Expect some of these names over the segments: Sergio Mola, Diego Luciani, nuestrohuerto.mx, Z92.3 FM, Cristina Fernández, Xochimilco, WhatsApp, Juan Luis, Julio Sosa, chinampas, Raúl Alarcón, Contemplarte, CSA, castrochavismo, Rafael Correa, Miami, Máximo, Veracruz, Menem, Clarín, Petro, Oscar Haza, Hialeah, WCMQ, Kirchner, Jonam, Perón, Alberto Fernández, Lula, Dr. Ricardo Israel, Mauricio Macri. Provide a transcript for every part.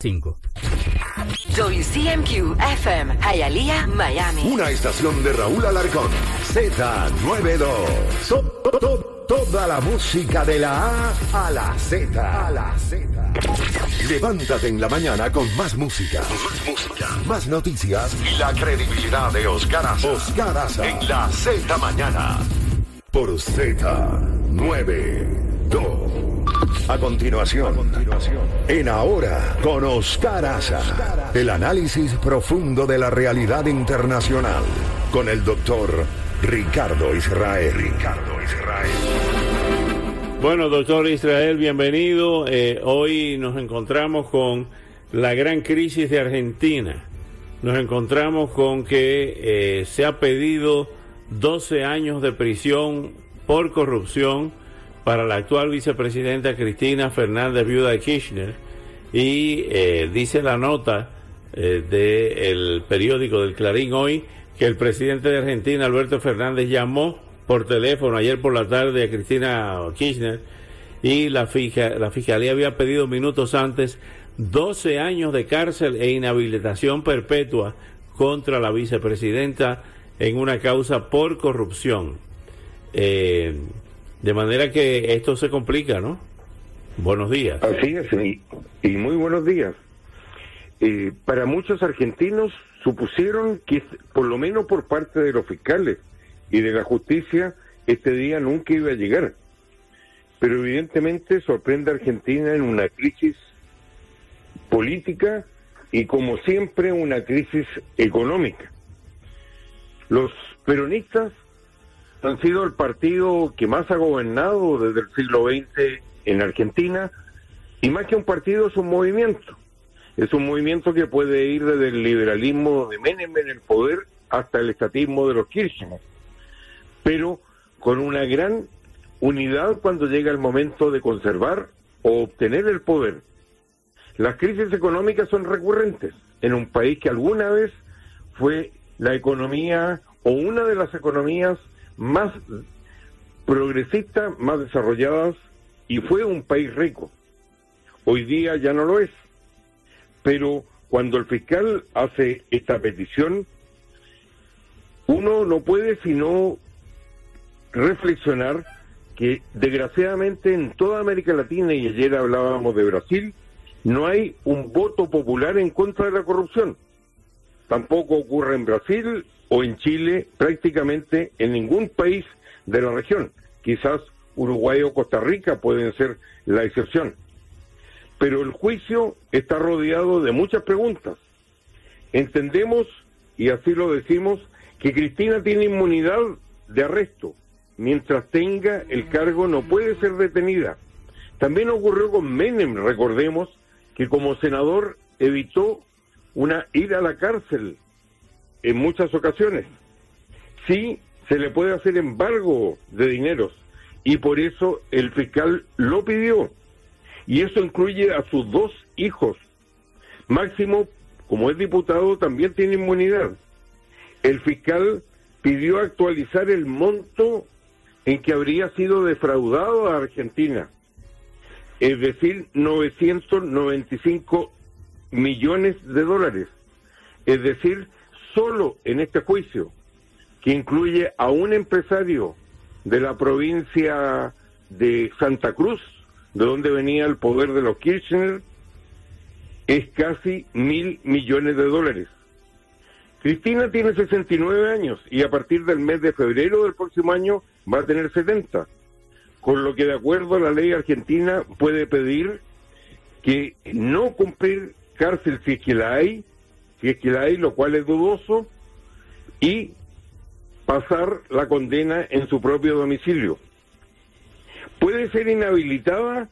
5. WCMQ FM, Hialeah, Miami. Una estación de Raúl Alarcón. Z92. Toda la música de la A a la Z. Levántate en la mañana con más música. Más noticias. Y la credibilidad de Oscar Haza. En la Z Mañana. Por Z92. A continuación, en Ahora con Oscar Haza, el análisis profundo de la realidad internacional con el doctor Ricardo Israel. Bueno, doctor Israel, bienvenido. Hoy nos encontramos con la gran crisis de Argentina. Nos encontramos con que se ha pedido 12 años de prisión por corrupción para la actual vicepresidenta Cristina Fernández, viuda de Kirchner, y dice la nota del periódico del Clarín hoy que el presidente de Argentina, Alberto Fernández, llamó por teléfono ayer por la tarde a Cristina Kirchner y la Fiscalía había pedido minutos antes 12 años de cárcel e inhabilitación perpetua contra la vicepresidenta en una causa por corrupción. De manera que esto se complica, ¿no? Buenos días. Así es, y muy buenos días. Para muchos argentinos supusieron que, por lo menos por parte de los fiscales y de la justicia, este día nunca iba a llegar. Pero evidentemente sorprende a Argentina en una crisis política y, como siempre, una crisis económica. Los peronistas han sido el partido que más ha gobernado desde el siglo XX en Argentina, y más que un partido es un movimiento. Es un movimiento que puede ir desde el liberalismo de Menem en el poder hasta el estatismo de los Kirchner, pero con una gran unidad cuando llega el momento de conservar o obtener el poder. Las crisis económicas son recurrentes en un país que alguna vez fue la economía o una de las economías más progresistas, más desarrolladas, y fue un país rico. Hoy día ya no lo es. Pero cuando el fiscal hace esta petición, uno no puede sino reflexionar que, desgraciadamente, en toda América Latina, y ayer hablábamos de Brasil, no hay un voto popular en contra de la corrupción. Tampoco ocurre en Brasil o en Chile, prácticamente en ningún país de la región. Quizás Uruguay o Costa Rica pueden ser la excepción. Pero el juicio está rodeado de muchas preguntas. Entendemos, y así lo decimos, que Cristina tiene inmunidad de arresto. Mientras tenga el cargo no puede ser detenida. También ocurrió con Menem, recordemos, que como senador evitó una ida a la cárcel en muchas ocasiones. Sí, se le puede hacer embargo de dineros, y por eso el fiscal lo pidió, y eso incluye a sus dos hijos. Máximo, como es diputado, también tiene inmunidad. El fiscal pidió actualizar el monto en que habría sido defraudado a Argentina, es decir, 995 millones de dólares, es decir, solo en este juicio, que incluye a un empresario de la provincia de Santa Cruz, de donde venía el poder de los Kirchner, es casi 1.000 millones de dólares. Cristina tiene 69 años y a partir del mes de febrero del próximo año va a tener 70, con lo que, de acuerdo a la ley argentina, puede pedir que no cumplir cárcel si es que la hay, lo cual es dudoso, y pasar la condena en su propio domicilio. Puede ser inhabilitada,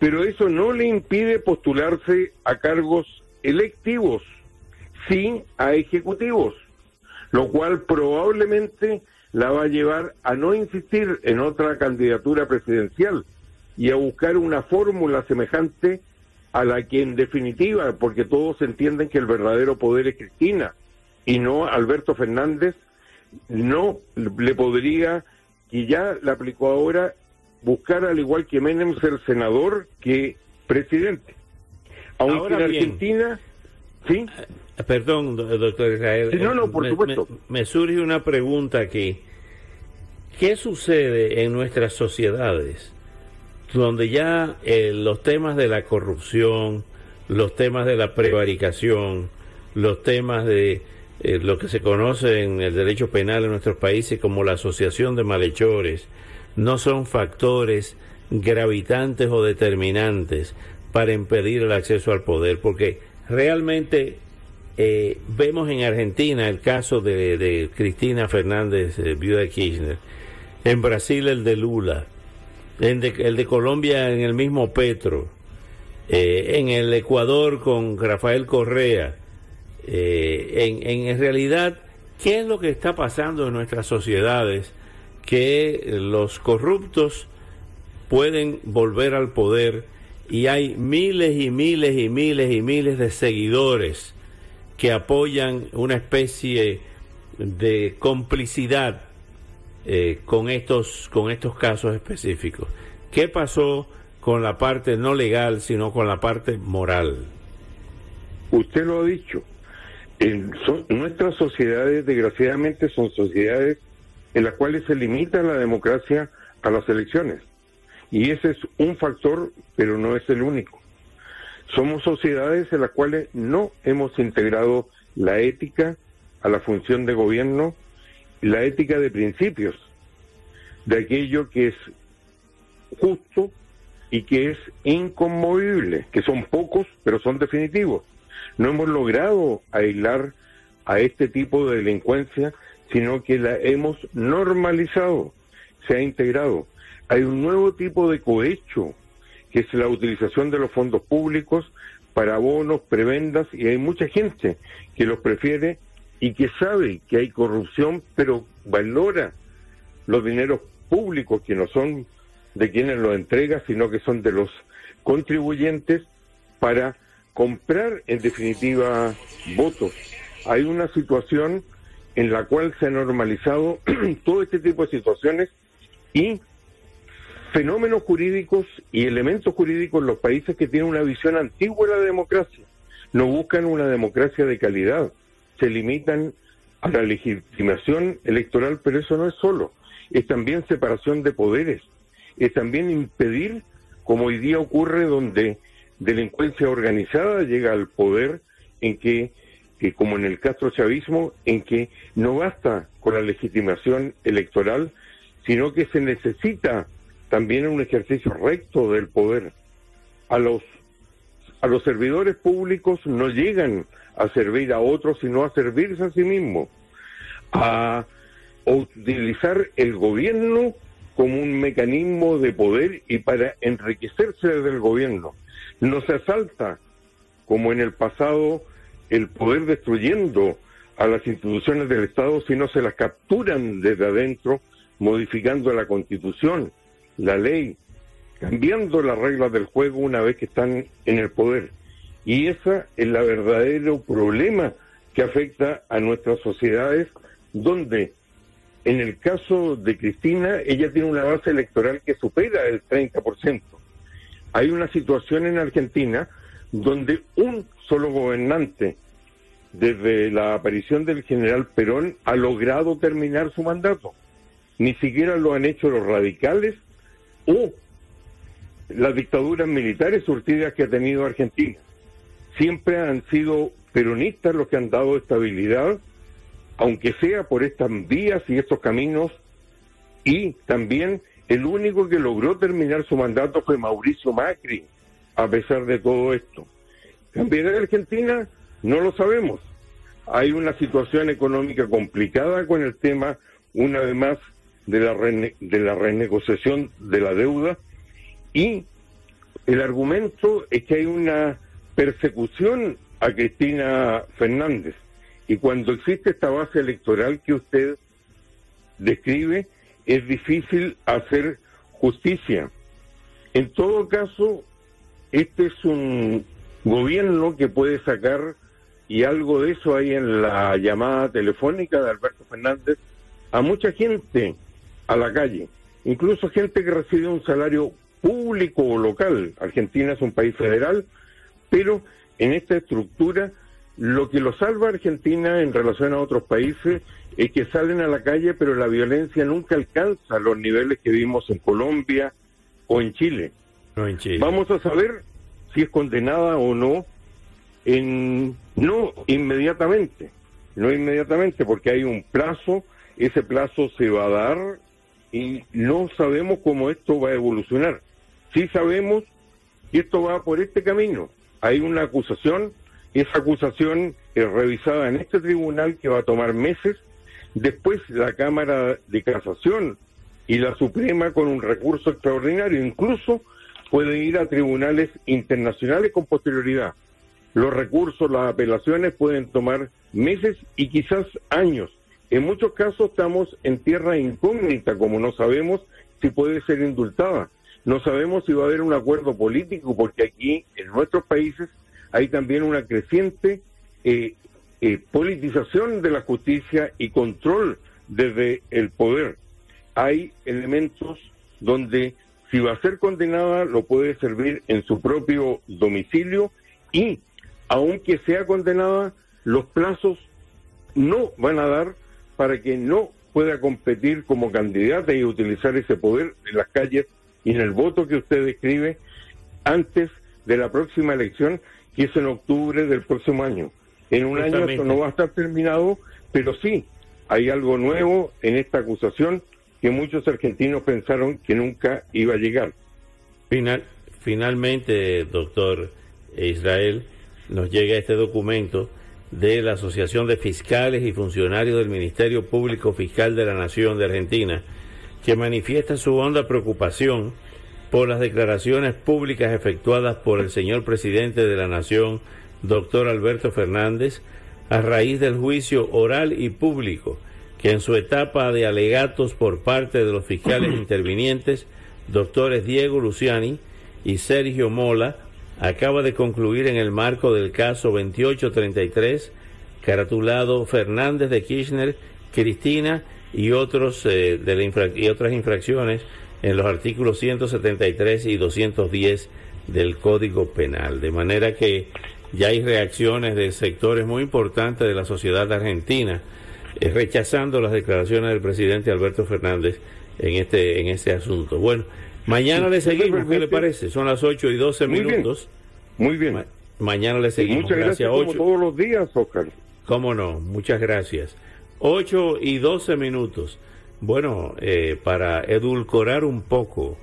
pero eso no le impide postularse a cargos electivos, sí a ejecutivos, lo cual probablemente la va a llevar a no insistir en otra candidatura presidencial y a buscar una fórmula semejante a la que en definitiva, porque todos entienden que el verdadero poder es Cristina y no Alberto Fernández, no le podría, que ya la aplicó ahora, buscar al igual que Menem ser senador que presidente. Aunque ahora en Argentina... ¿Sí? Perdón, doctor Israel. Sí, no, por supuesto. Me surge una pregunta aquí. ¿Qué sucede en nuestras sociedades donde ya los temas de la corrupción, los temas de la prevaricación, los temas de lo que se conoce en el derecho penal en nuestros países como la asociación de malhechores, no son factores gravitantes o determinantes para impedir el acceso al poder? Porque realmente vemos en Argentina el caso de Cristina Fernández, viuda de Kirchner, en Brasil el de Lula, el de Colombia en el mismo Petro, en el Ecuador con Rafael Correa. En realidad, ¿qué es lo que está pasando en nuestras sociedades? Que los corruptos pueden volver al poder y hay miles y miles y miles y miles de seguidores que apoyan una especie de complicidad con estos casos específicos. ¿Qué pasó con la parte no legal, sino con la parte moral? Usted lo ha dicho. Nuestras sociedades, desgraciadamente, son sociedades en las cuales se limita la democracia a las elecciones. Y ese es un factor, pero no es el único. Somos sociedades en las cuales no hemos integrado la ética a la función de gobierno, la ética de principios, de aquello que es justo y que es inconmovible, que son pocos, pero son definitivos. No hemos logrado aislar a este tipo de delincuencia, sino que la hemos normalizado, se ha integrado. Hay un nuevo tipo de cohecho, que es la utilización de los fondos públicos para abonos, prebendas, y hay mucha gente que los prefiere y que sabe que hay corrupción, pero valora los dineros públicos que no son de quienes los entregan, sino que son de los contribuyentes para comprar, en definitiva, votos. Hay una situación en la cual se ha normalizado todo este tipo de situaciones y fenómenos jurídicos y elementos jurídicos en los países que tienen una visión antigua de la democracia. No buscan una democracia de calidad, se limitan a la legitimación electoral, pero eso no es solo, es también separación de poderes, es también impedir, como hoy día ocurre, donde delincuencia organizada llega al poder, en que como en el castrochavismo, en que no basta con la legitimación electoral, sino que se necesita también un ejercicio recto del poder. A los servidores públicos no llegan a servir a otros, sino a servirse a sí mismos, a utilizar el gobierno como un mecanismo de poder y para enriquecerse del gobierno. No se asalta, como en el pasado, el poder destruyendo a las instituciones del Estado, sino se las capturan desde adentro, modificando la Constitución, la ley, cambiando las reglas del juego una vez que están en el poder. Y ese es el verdadero problema que afecta a nuestras sociedades, donde en el caso de Cristina, ella tiene una base electoral que supera el 30%. Hay una situación en Argentina donde un solo gobernante, desde la aparición del general Perón, ha logrado terminar su mandato. Ni siquiera lo han hecho los radicales o las dictaduras militares surtidas que ha tenido Argentina. Siempre han sido peronistas los que han dado estabilidad, aunque sea por estas vías y estos caminos, y también el único que logró terminar su mandato fue Mauricio Macri, a pesar de todo esto. ¿Cambiará de Argentina? No lo sabemos. Hay una situación económica complicada con el tema, una vez más, de la renegociación de la deuda, y el argumento es que hay una persecución a Cristina Fernández, y cuando existe esta base electoral que usted describe, es difícil hacer justicia. En todo caso, este es un gobierno que puede sacar, y algo de eso hay en la llamada telefónica de Alberto Fernández, a mucha gente a la calle, incluso gente que recibe un salario público o local. Argentina es un país federal, pero en esta estructura lo que lo salva Argentina en relación a otros países es que salen a la calle, pero la violencia nunca alcanza los niveles que vimos en Colombia o en Chile. Vamos a saber si es condenada o no, no inmediatamente, porque hay un plazo, ese plazo se va a dar y no sabemos cómo esto va a evolucionar. Sí sabemos que esto va por este camino. Hay una acusación, esa acusación es revisada en este tribunal que va a tomar meses, después la Cámara de Casación y la Suprema con un recurso extraordinario, incluso pueden ir a tribunales internacionales con posterioridad. Los recursos, las apelaciones pueden tomar meses y quizás años. En muchos casos estamos en tierra incógnita, como no sabemos si puede ser indultada. No sabemos si va a haber un acuerdo político, porque aquí, en nuestros países, hay también una creciente politización de la justicia y control desde el poder. Hay elementos donde, si va a ser condenada, lo puede servir en su propio domicilio y, aunque sea condenada, los plazos no van a dar para que no pueda competir como candidata y utilizar ese poder en las calles y en el voto que usted describe antes de la próxima elección, que es en octubre del próximo año. En un año esto no va a estar terminado, pero sí hay algo nuevo en esta acusación que muchos argentinos pensaron que nunca iba a llegar. Finalmente, doctor Israel, nos llega este documento de la Asociación de Fiscales y Funcionarios del Ministerio Público Fiscal de la Nación de Argentina, que manifiesta su honda preocupación por las declaraciones públicas efectuadas por el señor presidente de la Nación, doctor Alberto Fernández, a raíz del juicio oral y público que en su etapa de alegatos por parte de los fiscales intervinientes, doctores Diego Luciani y Sergio Mola, acaba de concluir en el marco del caso 2833, caratulado Fernández de Kirchner, Cristina y otros otras infracciones en los artículos 173 y 210 del Código Penal. De manera que ya hay reacciones de sectores muy importantes de la sociedad argentina rechazando las declaraciones del presidente Alberto Fernández en este asunto. Bueno, mañana le seguimos, ¿qué le parece? Son las 8:12. Muy bien. Mañana le seguimos. Muchas gracias, como todos los días, Oscar. Cómo no, muchas gracias. 8:12. Bueno, para edulcorar un poco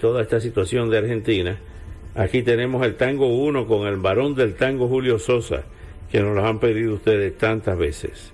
toda esta situación de Argentina, aquí tenemos el tango 1 con el varón del tango Julio Sosa, que nos los han pedido ustedes tantas veces.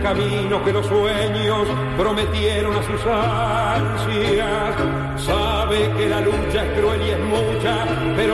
Camino que los sueños prometieron a sus ansias, sabe que la lucha es cruel y es mucha, pero